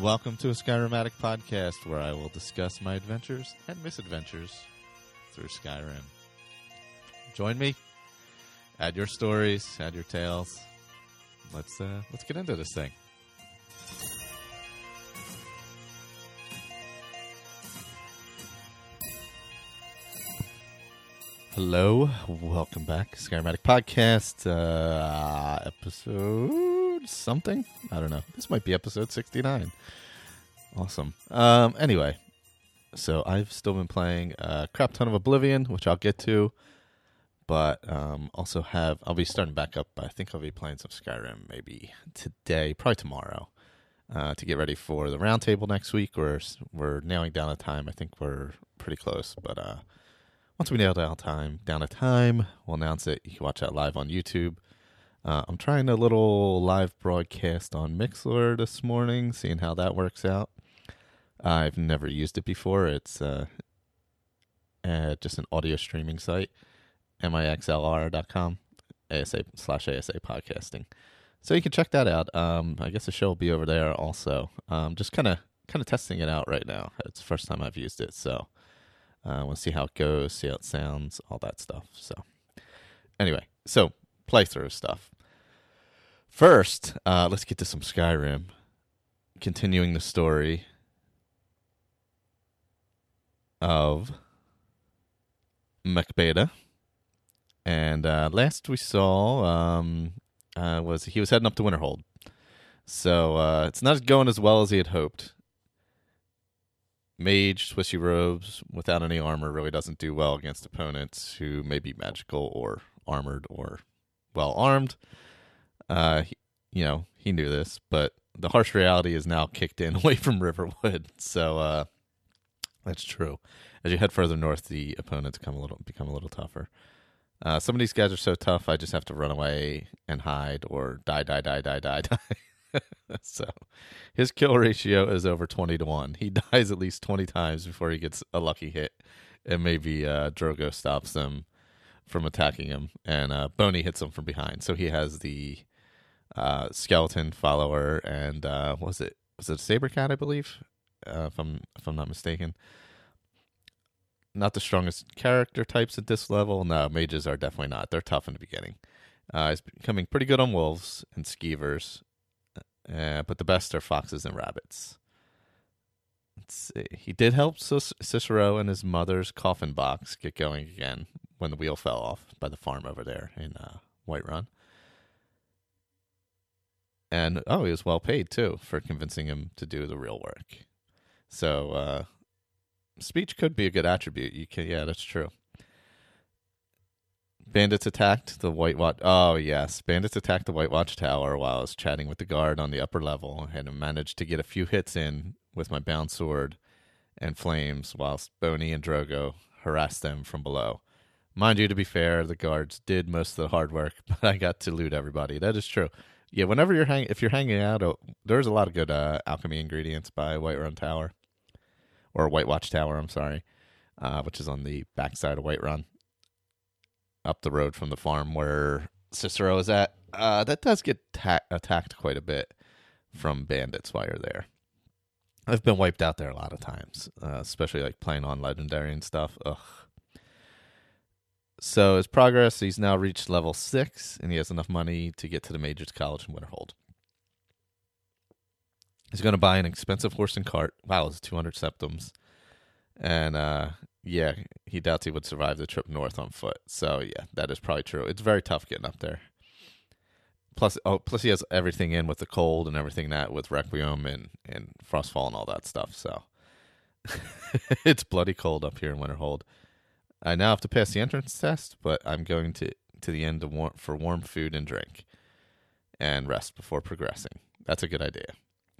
Welcome to a Skyrimatic podcast where I will discuss my adventures and misadventures through Skyrim. Join me. Add your stories, add your tales. Let's get into this thing. Hello, welcome back, Skyrimatic podcast episode. Something? I don't know. This might be episode 69. Awesome. Anyway, so I've still been playing a crap ton of Oblivion, which I'll get to, but I'll be starting back up. I think I'll be playing some Skyrim maybe today, probably tomorrow, to get ready for the Roundtable next week. We're nailing down a time. I think we're pretty close, but once we nail down a time, we'll announce it. You can watch that live on YouTube. I'm trying a little live broadcast on Mixlr this morning, seeing how that works out. I've never used it before. It's just an audio streaming site, mixlr.com, /ASAPodcasting. So you can check that out. I guess the show will be over there also. Just kind of testing it out right now. It's the first time I've used it, so I want to see how it goes, see how it sounds, all that stuff. So anyway, so playthrough stuff. First, let's get to some Skyrim. Continuing the story of Macbeta. And last we saw he was heading up to Winterhold. So it's not going as well as he had hoped. Mage, swishy robes, without any armor, really doesn't do well against opponents who may be magical or armored or well-armed. He knew this, but the harsh reality is now kicked in away from Riverwood, so that's true. As you head further north, the opponents become a little tougher. Some of these guys are so tough, I just have to run away and hide or die. So his kill ratio is over 20 to 1. He dies at least 20 times before he gets a lucky hit, and maybe Drogo stops him from attacking him, and Boney hits him from behind. So he has the skeleton follower, and was it Sabercat, I believe, if I'm not mistaken. Not the strongest character types at this level. No, mages are definitely not. They're tough in the beginning. He's becoming pretty good on wolves and skeevers, but the best are foxes and rabbits. Let's see. He did help Cicero and his mother's coffin box get going again when the wheel fell off by the farm over there in Whiterun. And, he was well paid, too, for convincing him to do the real work. So, speech could be a good attribute. Yeah, that's true. Bandits attacked the White Watch. Oh, yes. Bandits attacked the White Watch Tower while I was chatting with the guard on the upper level, and managed to get a few hits in with my bound sword and flames whilst Boney and Drogo harassed them from below. Mind you, to be fair, the guards did most of the hard work, but I got to loot everybody. That is true. Yeah, whenever if you're hanging out, there's a lot of good alchemy ingredients by Whiterun Tower, or White Watch Tower, I'm sorry, which is on the backside of Whiterun, up the road from the farm where Cicero is at. That does get attacked quite a bit from bandits while you're there. I've been wiped out there a lot of times, especially like playing on Legendary and stuff. Ugh. So his progress, he's now reached level 6, and he has enough money to get to the Majors College in Winterhold. He's going to buy an expensive horse and cart. Wow, it's 200 septums. And, he doubts he would survive the trip north on foot. So, yeah, that is probably true. It's very tough getting up there. Plus he has everything in with the cold and everything that with Requiem and Frostfall and all that stuff. So It's bloody cold up here in Winterhold. I now have to pass the entrance test, but I'm going to the end for warm food and drink and rest before progressing. That's a good idea.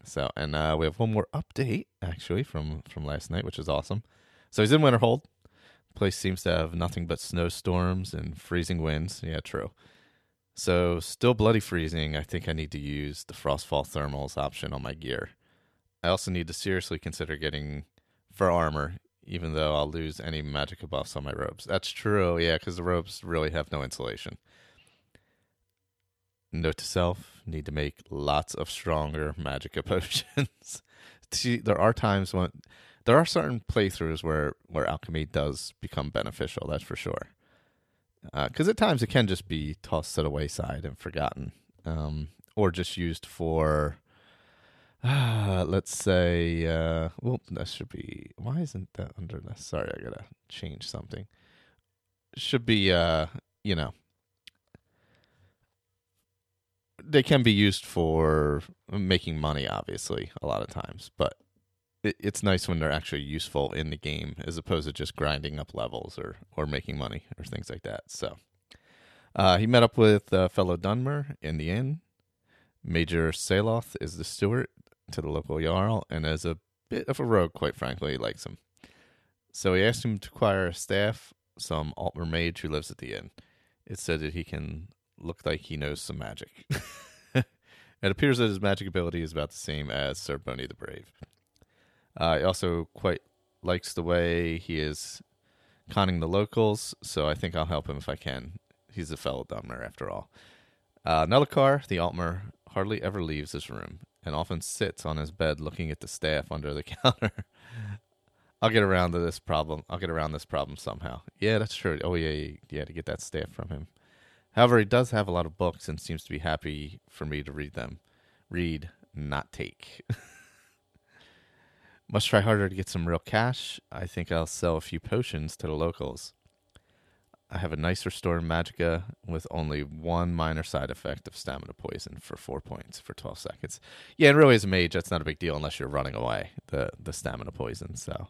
So, and we have one more update, actually, from last night, which is awesome. So he's in Winterhold. The place seems to have nothing but snowstorms and freezing winds. Yeah, true. So still bloody freezing. I think I need to use the Frostfall Thermals option on my gear. I also need to seriously consider getting for armor, even though I'll lose any magic buffs on my robes. That's true, yeah, because the robes really have no insulation. Note to self, need to make lots of stronger magicka potions. See, there are times when... There are certain playthroughs where alchemy does become beneficial, that's for sure. Because at times it can just be tossed to the wayside and forgotten. Or just used for... let's say... well, that should be... Why isn't that under this? Sorry, I gotta change something. Should be, you know... They can be used for making money, obviously, a lot of times. But it's nice when they're actually useful in the game as opposed to just grinding up levels or making money or things like that. So he met up with fellow Dunmer in the inn. Major Saloth is the steward to the local Jarl and is a bit of a rogue, quite frankly. He likes him. So he asked him to acquire a staff, some Altmer mage who lives at the inn. It's so that he can... look like he knows some magic. It appears that his magic ability is about the same as Sir Boney the Brave. He also quite likes the way he is conning the locals, so I think I'll help him if I can. He's a fellow Dunmer, after all. Nellikar, the Altmer, hardly ever leaves his room and often sits on his bed looking at the staff under the counter. I'll get around this problem somehow. Yeah, that's true. Oh, yeah, to get that staff from him. However, he does have a lot of books and seems to be happy for me to read them. Read, not take. Must try harder to get some real cash. I think I'll sell a few potions to the locals. I have a nice restore magicka with only one minor side effect of stamina poison for 4 points for 12 seconds. Yeah, and really as a mage, that's not a big deal unless you're running away, the stamina poison, so...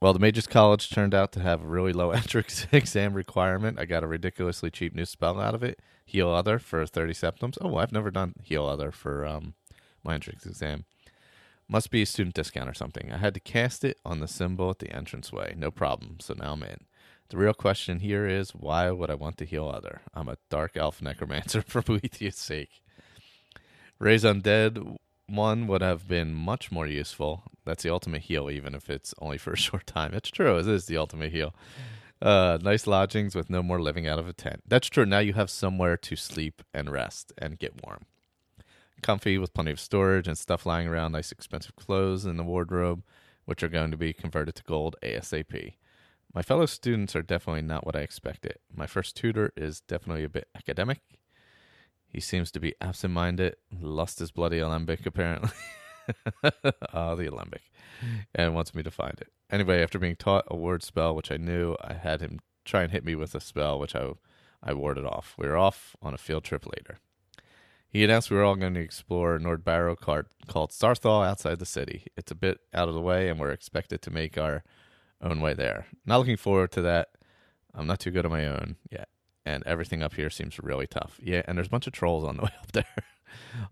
Well, the Majors College turned out to have a really low entrance exam requirement. I got a ridiculously cheap new spell out of it. Heal Other for 30 septums. Oh, I've never done Heal Other for my entrance exam. Must be a student discount or something. I had to cast it on the symbol at the entranceway. No problem, so now I'm in. The real question here is, why would I want to Heal Other? I'm a dark elf necromancer for Boethiah's sake. Raise Undead... One would have been much more useful. That's the ultimate heal, even if it's only for a short time. It's true. It is the ultimate heal. Nice lodgings with no more living out of a tent. That's true. Now you have somewhere to sleep and rest and get warm. Comfy with plenty of storage and stuff lying around. Nice expensive clothes in the wardrobe, which are going to be converted to gold ASAP. My fellow students are definitely not what I expected. My first tutor is definitely a bit academic. He seems to be absent-minded, lost his bloody alembic, apparently. The alembic. And wants me to find it. Anyway, after being taught a ward spell, which I knew, I had him try and hit me with a spell, which I warded off. We were off on a field trip later. He announced we were all going to explore Nordbarrow called Sarthal outside the city. It's a bit out of the way, and we're expected to make our own way there. Not looking forward to that. I'm not too good on my own yet. And everything up here seems really tough. Yeah, and there's a bunch of trolls on the way up there.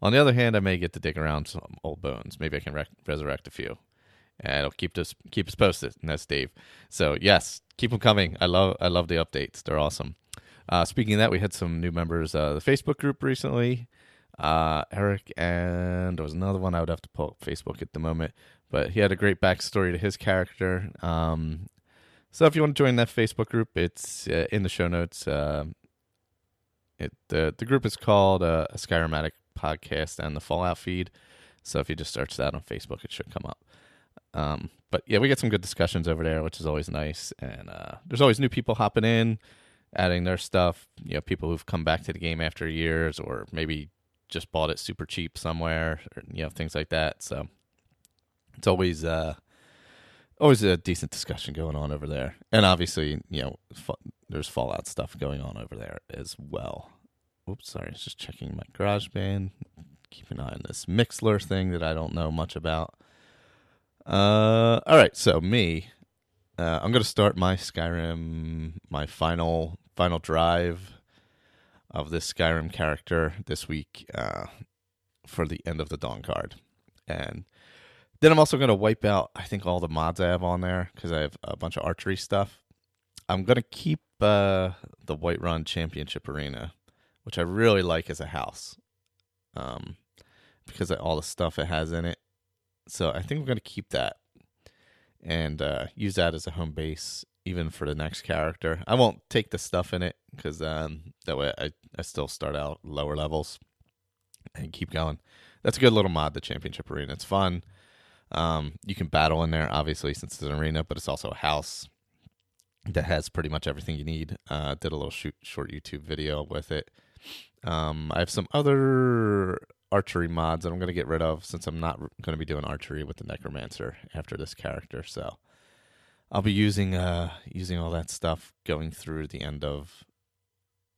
On the other hand, I may get to dig around some old bones. Maybe I can resurrect a few. And it'll keep us posted. And that's Dave. So, yes, keep them coming. I love the updates. They're awesome. Speaking of that, we had some new members of the Facebook group recently. Eric and there was another one I would have to pull up Facebook at the moment. But he had a great backstory to his character. So if you want to join that Facebook group, it's in the show notes. The group is called A Skyrimatic Podcast and the Fallout Feed. So if you just search that on Facebook, it should come up. But yeah, we get some good discussions over there, which is always nice. And there's always new people hopping in, adding their stuff. You know, people who've come back to the game after years or maybe just bought it super cheap somewhere, or, you know, things like that. So it's always... Always a decent discussion going on over there. And obviously, you know, there's Fallout stuff going on over there as well. Oops, sorry, I was just checking my GarageBand. Keep an eye on this Mixlr thing that I don't know much about. All right, so me, I'm going to start my Skyrim, my final drive of this Skyrim character this week for the end of the Dawn card. And then I'm also going to wipe out, I think, all the mods I have on there because I have a bunch of archery stuff. I'm going to keep the Whiterun Championship Arena, which I really like as a house because of all the stuff it has in it. So I think we're going to keep that and use that as a home base even for the next character. I won't take the stuff in it because that way I still start out lower levels and keep going. That's a good little mod, the Championship Arena. It's fun. You can battle in there, obviously, since it's an arena, but it's also a house that has pretty much everything you need. Did a little short YouTube video with it. I have some other archery mods that I'm going to get rid of since I'm not going to be doing archery with the Necromancer after this character. So I'll be using all that stuff going through the end of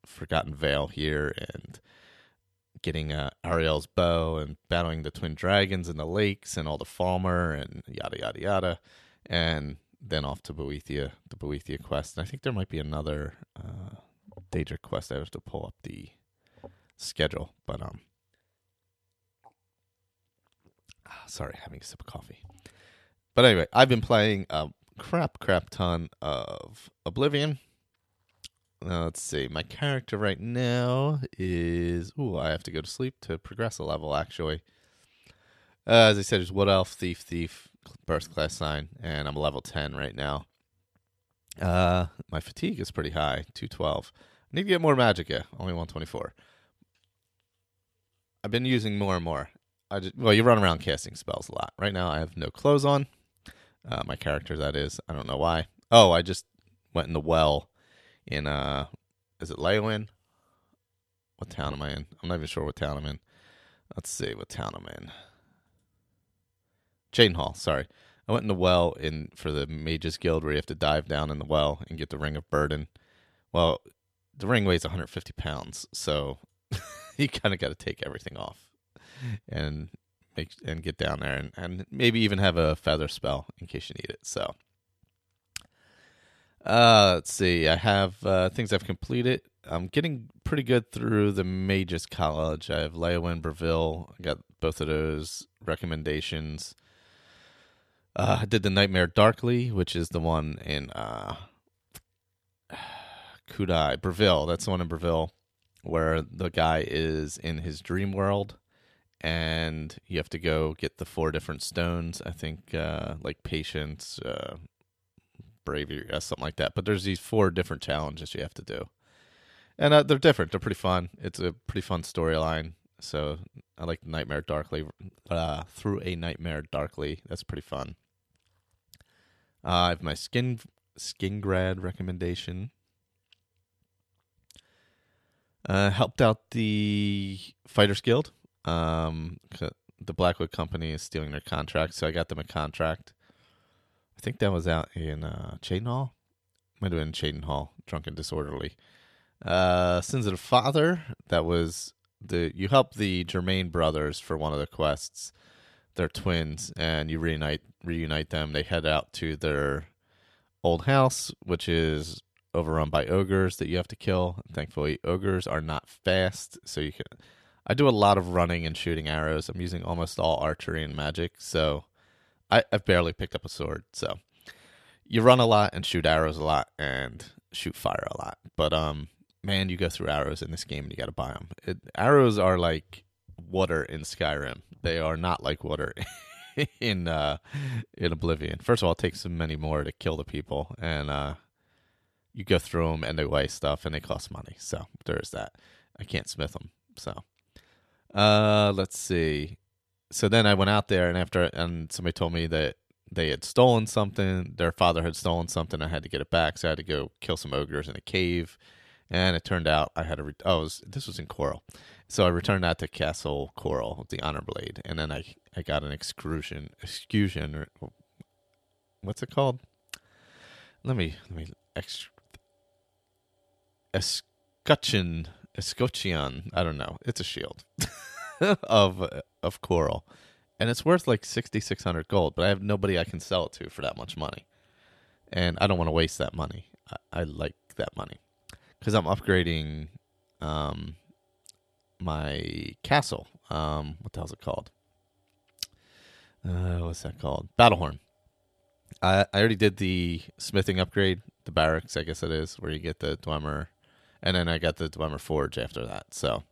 Forgotten Vale here and getting Ariel's bow and battling the twin dragons and the lakes and all the Falmer and yada, yada, yada. And then off to Boethiah, the Boethiah quest. And I think there might be another Daedra quest. I have to pull up the schedule, but sorry, having a sip of coffee. But anyway, I've been playing a crap ton of Oblivion. Let's see. My character right now is... Ooh, I have to go to sleep to progress a level, actually. As I said, it's Wood Elf, Thief, Birth Class Sign, and I'm level 10 right now. My fatigue is pretty high, 212. I need to get more Magicka, only 124. I've been using more and more. You run around casting spells a lot. Right now, I have no clothes on. My character, that is. I don't know why. Oh, I just went in the well. In, is it Leyawiin? What town am I in? I'm not even sure what town I'm in. Let's see what town I'm in. Cheydinhal, sorry. I went in the well for the Mages Guild where you have to dive down in the well and get the Ring of Burden. Well, the ring weighs 150 pounds, so you kind of got to take everything off and get down there and maybe even have a feather spell in case you need it, so... let's see. I have things I've completed. I'm getting pretty good through the Majors College. I have Leyawiin, Bravil. I got both of those recommendations. I did the Nightmare Darkly, which is the one in Kudai. Bravil. That's the one in Bravil where the guy is in his dream world and you have to go get the 4 different stones. I think like patience, bravery, something like that. But there's these 4 different challenges you have to do. And they're different. They're pretty fun. It's a pretty fun storyline. So I like Nightmare Darkly. Through a Nightmare Darkly. That's pretty fun. I have my skin grad recommendation. Helped out the Fighters Guild. The Blackwood Company is stealing their contract. So I got them a contract. I think that was out in Cheydinhal. Might have been Cheydinhal, Drunken Disorderly. Sins of the Father, that was you help the Germain brothers for one of the quests. They're twins, and you reunite them. They head out to their old house, which is overrun by ogres that you have to kill. Thankfully, ogres are not fast, so you can... I do a lot of running and shooting arrows. I'm using almost all archery and magic, so... I've barely picked up a sword, so you run a lot and shoot arrows a lot and shoot fire a lot. But, man, you go through arrows in this game and you got to buy them. Arrows are like water in Skyrim. They are not like water in Oblivion. First of all, it takes many more to kill the people, and you go through them and they weigh stuff and they cost money. So there's that. I can't smith them. So let's see. So then I went out there, and somebody told me that they had stolen something. Their father had stolen something. I had to get it back, so I had to go kill some ogres in a cave. And it turned out I had this was in Coral. So I returned out to Castle Coral with the Honor Blade, and then I got an execution, or what's it called? Escutcheon. I don't know. It's a shield. Of coral, And it's worth like 6,600 gold, but I have nobody I can sell it to for that much money. And I don't want to waste that money. I like that money. Because I'm upgrading my castle. What the hell is it called? What's that called? Battlehorn. I already did the smithing upgrade, the barracks, I guess it is, where you get the Dwemer. And then I got the Dwemer Forge after that. So,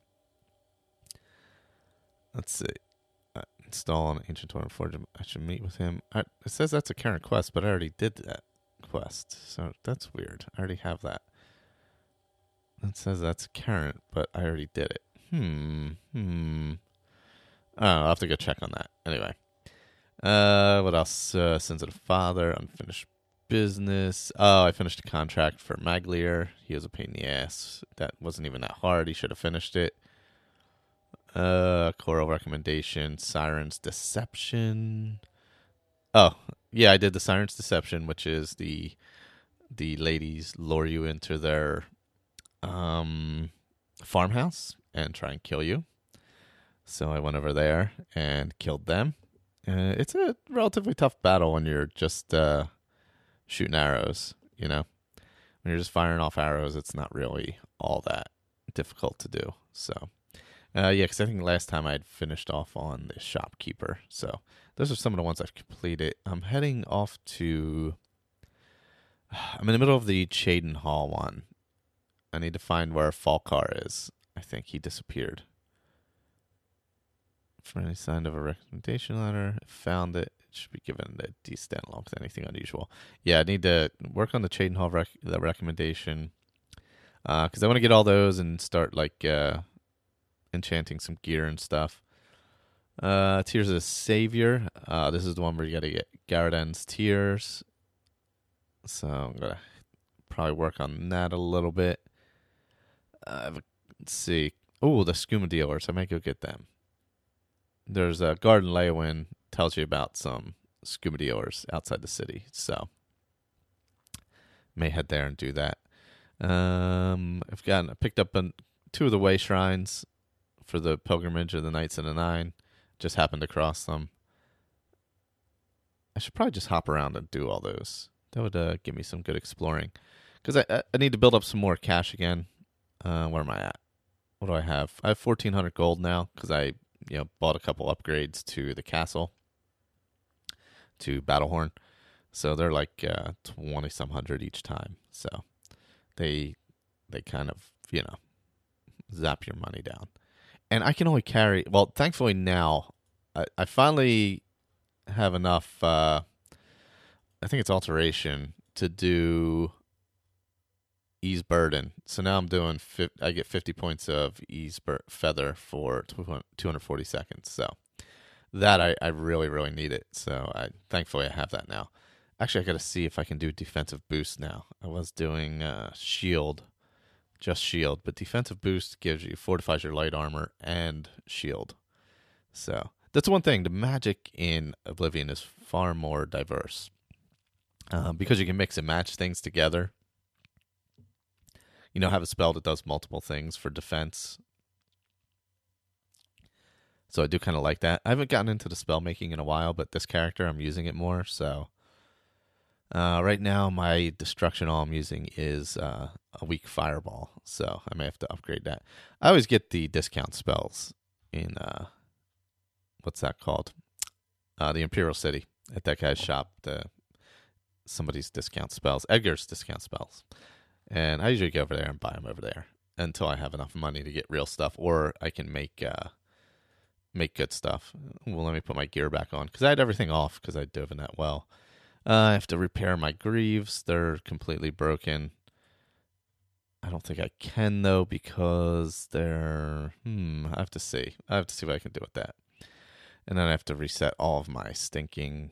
let's see. Install an ancient Dwemer Forge. I should meet with him. It says that's a current quest, but I already did that quest. So, that's weird. I already have that. It says that's current, but I already did it. Oh, I'll have to go check on that. Anyway. What else? Sins of the Father, unfinished business. Oh, I finished a contract for Mixlr. He was a pain in the ass. That wasn't even that hard. He should have finished it. Choral recommendation, Siren's Deception. Oh, yeah, I did the Siren's Deception, which is the ladies lure you into their farmhouse and try and kill you. So I went over there and killed them. It's a relatively tough battle when you're just shooting arrows, you know. When you're just firing off arrows, it's not really all that difficult to do. So, yeah, because I think last time I had finished off on the shopkeeper. So those are some of the ones I've completed. I'm heading off to... I'm in the middle of the Cheydinhal one. I need to find where Falcar is. I think he disappeared. For any sign of a recommendation letter, found it. It should be given a decent along with anything unusual. Yeah, I need to work on the Cheydinhal the recommendation because I want to get all those and start like enchanting some gear and stuff. Tears of the Savior. This is the one where you got to get Garadan's Tears. So I'm gonna probably work on that a little bit. Let's see. Oh, the Skooma Dealers. I might go get them. There's a garden Leyawiin tells you about some scuba dealers outside the city, so may head there and do that. I picked up two of the way shrines for the pilgrimage of the Knights of the Nine. Just happened to cross them. I should probably just hop around and do all those. That would give me some good exploring because I need to build up some more cash again. Where am I at? What do I have? I have 1,400 gold now because I bought a couple upgrades to the castle, to Battlehorn. So they're like 20-some hundred each time. So they kind of, zap your money down. And I can only carry, well, thankfully now, I finally have enough, I think it's alteration, to do ease burden. So now I'm doing I get 50 points of ease feather for 240 seconds. So that I really, really need it. So thankfully I have that now. Actually, I got to see if I can do defensive boost now. I was doing shield, just shield, but defensive boost fortifies your light armor and shield. So that's one thing. The magic in Oblivion is far more diverse because you can mix and match things together. Have a spell that does multiple things for defense. So I do kind of like that. I haven't gotten into the spell making in a while, but this character, I'm using it more. So right now, my destruction all I'm using is a weak fireball. So I may have to upgrade that. I always get the discount spells in, what's that called? The Imperial City at that guy's shop. Somebody's discount spells. Edgar's discount spells. And I usually go over there and buy them over there until I have enough money to get real stuff, or I can make good stuff. Well, let me put my gear back on because I had everything off because I dove in that well. I have to repair my greaves; they're completely broken. I don't think I can though because they're. I have to see. I have to see what I can do with that, and then I have to reset all of my stinking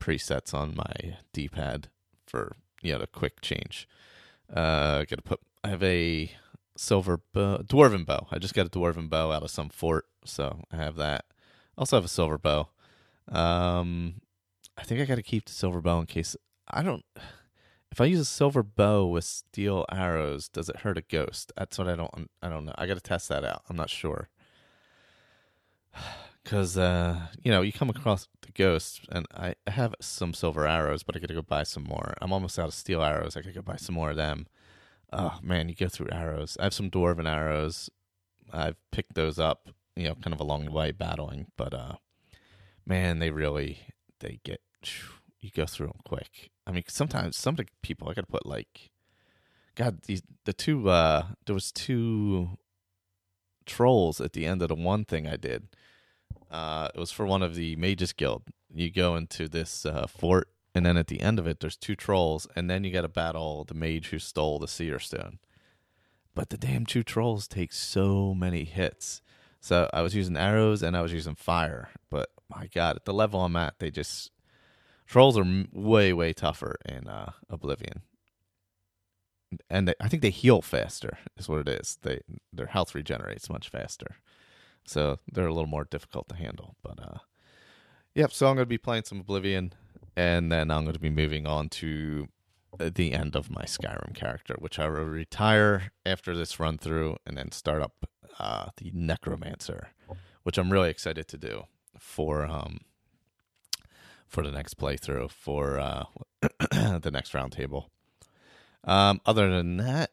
presets on my D-pad for. The quick change. I have a silver bow, dwarven bow. I just got a dwarven bow out of some fort, so I have that. Also have a silver bow. I think I got to keep the silver bow in case if I use a silver bow with steel arrows, does it hurt a ghost? That's what I don't know. I got to test that out. I'm not sure. Because, you know, you come across the ghosts, and I have some silver arrows, but I gotta go buy some more. I'm almost out of steel arrows. I gotta go buy some more of them. Oh, man, you go through arrows. I have some dwarven arrows. I've picked those up, you know, kind of along the way battling. But, man, they get, you go through them quick. I mean, sometimes, some people, I gotta put, like, God, there was two trolls at the end of the one thing I did. It was for one of the Mages Guild. You go into this fort, and then at the end of it, there's two trolls, and then you got to battle the mage who stole the Seer Stone. But the damn two trolls take so many hits. So I was using arrows, and I was using fire. But, my God, at the level I'm at, they just... Trolls are way, way tougher in Oblivion. And I think they heal faster, is what it is. Their health regenerates much faster. So they're a little more difficult to handle. But, yep, so I'm going to be playing some Oblivion, and then I'm going to be moving on to the end of my Skyrim character, which I will retire after this run-through and then start up the Necromancer, which I'm really excited to do for the next playthrough, for the next Roundtable. Other than that,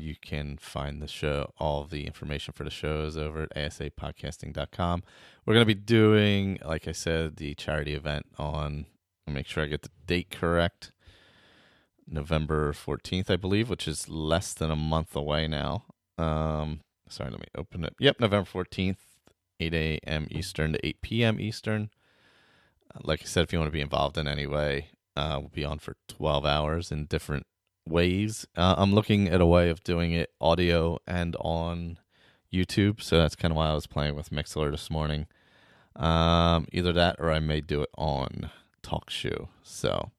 you can find the show, all the information for the shows over at ASAPodcasting.com. We're going to be doing, like I said, the charity event on, make sure I get the date correct, November 14th, I believe, which is less than a month away now. Sorry, let me open it. Yep, November 14th, 8 a.m. Eastern to 8 p.m. Eastern. Like I said, if you want to be involved in any way, we'll be on for 12 hours in different ways. I'm looking at a way of doing it audio and on YouTube, so that's kind of why I was playing with Mixlr this morning. Either that, or I may do it on TalkShoe. So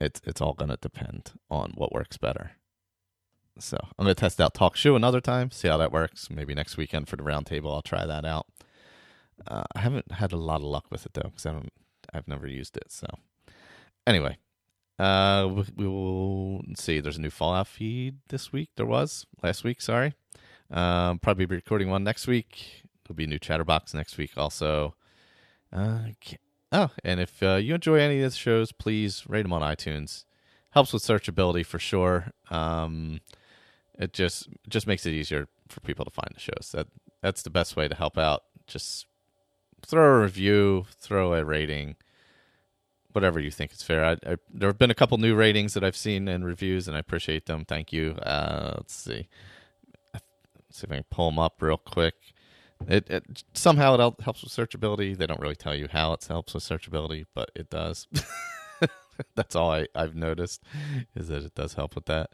it's all going to depend on what works better. So I'm going to test out TalkShoe another time, see how that works. Maybe next weekend for the Roundtable, I'll try that out. I haven't had a lot of luck with it though, because I've never used it. So anyway. We will see. There's a new Fallout feed this week. There was last week, sorry. Probably be recording one next week. There'll be a new Chatterbox next week also. And if you enjoy any of the shows, please rate them on iTunes. Helps with searchability for sure. It just makes it easier for people to find the shows. That's the best way to help out. Just throw a review, throw a rating. Whatever you think is fair. There have been a couple new ratings that I've seen and reviews, and I appreciate them. Thank you. Let's see if I can pull them up real quick. It somehow it helps with searchability. They don't really tell you how it helps with searchability, but it does. That's all I've noticed, is that it does help with that.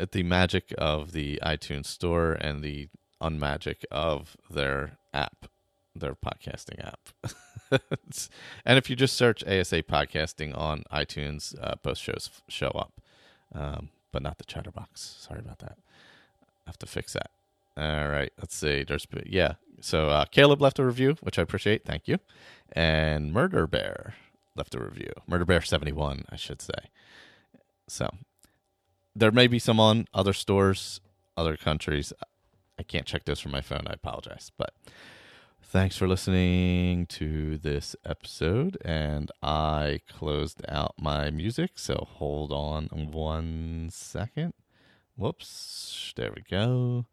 At the magic of the iTunes store and the unmagic of their app, their podcasting app. And if you just search ASA Podcasting on iTunes, both shows show up, but not the Chatterbox. Sorry about that. I have to fix that. All right, let's see. So Caleb left a review, which I appreciate. Thank you. And Murder Bear left a review. Murder Bear 71, I should say. So there may be some on other stores, other countries. I can't check those from my phone. I apologize, but... Thanks for listening to this episode, and I closed out my music, so hold on 1 second. Whoops, there we go.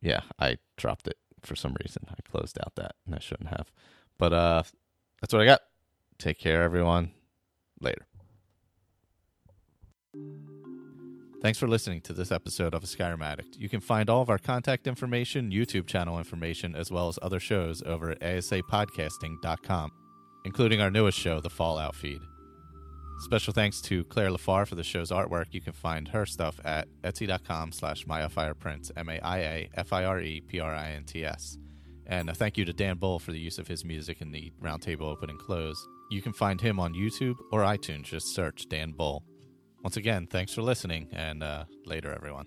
Yeah, I dropped it for some reason. I closed out that, and I shouldn't have. But that's what I got. Take care, everyone. Later. Thanks for listening to this episode of Skyrimatic. You can find all of our contact information, YouTube channel information, as well as other shows over at asapodcasting.com, including our newest show, The Fallout Feed. Special thanks to Claire Lafar for the show's artwork. You can find her stuff at etsy.com/maiafirePrints, MaiaFirePrints. And a thank you to Dan Bull for the use of his music in the Roundtable open and close. You can find him on YouTube or iTunes. Just search Dan Bull. Once again, thanks for listening, and later, everyone.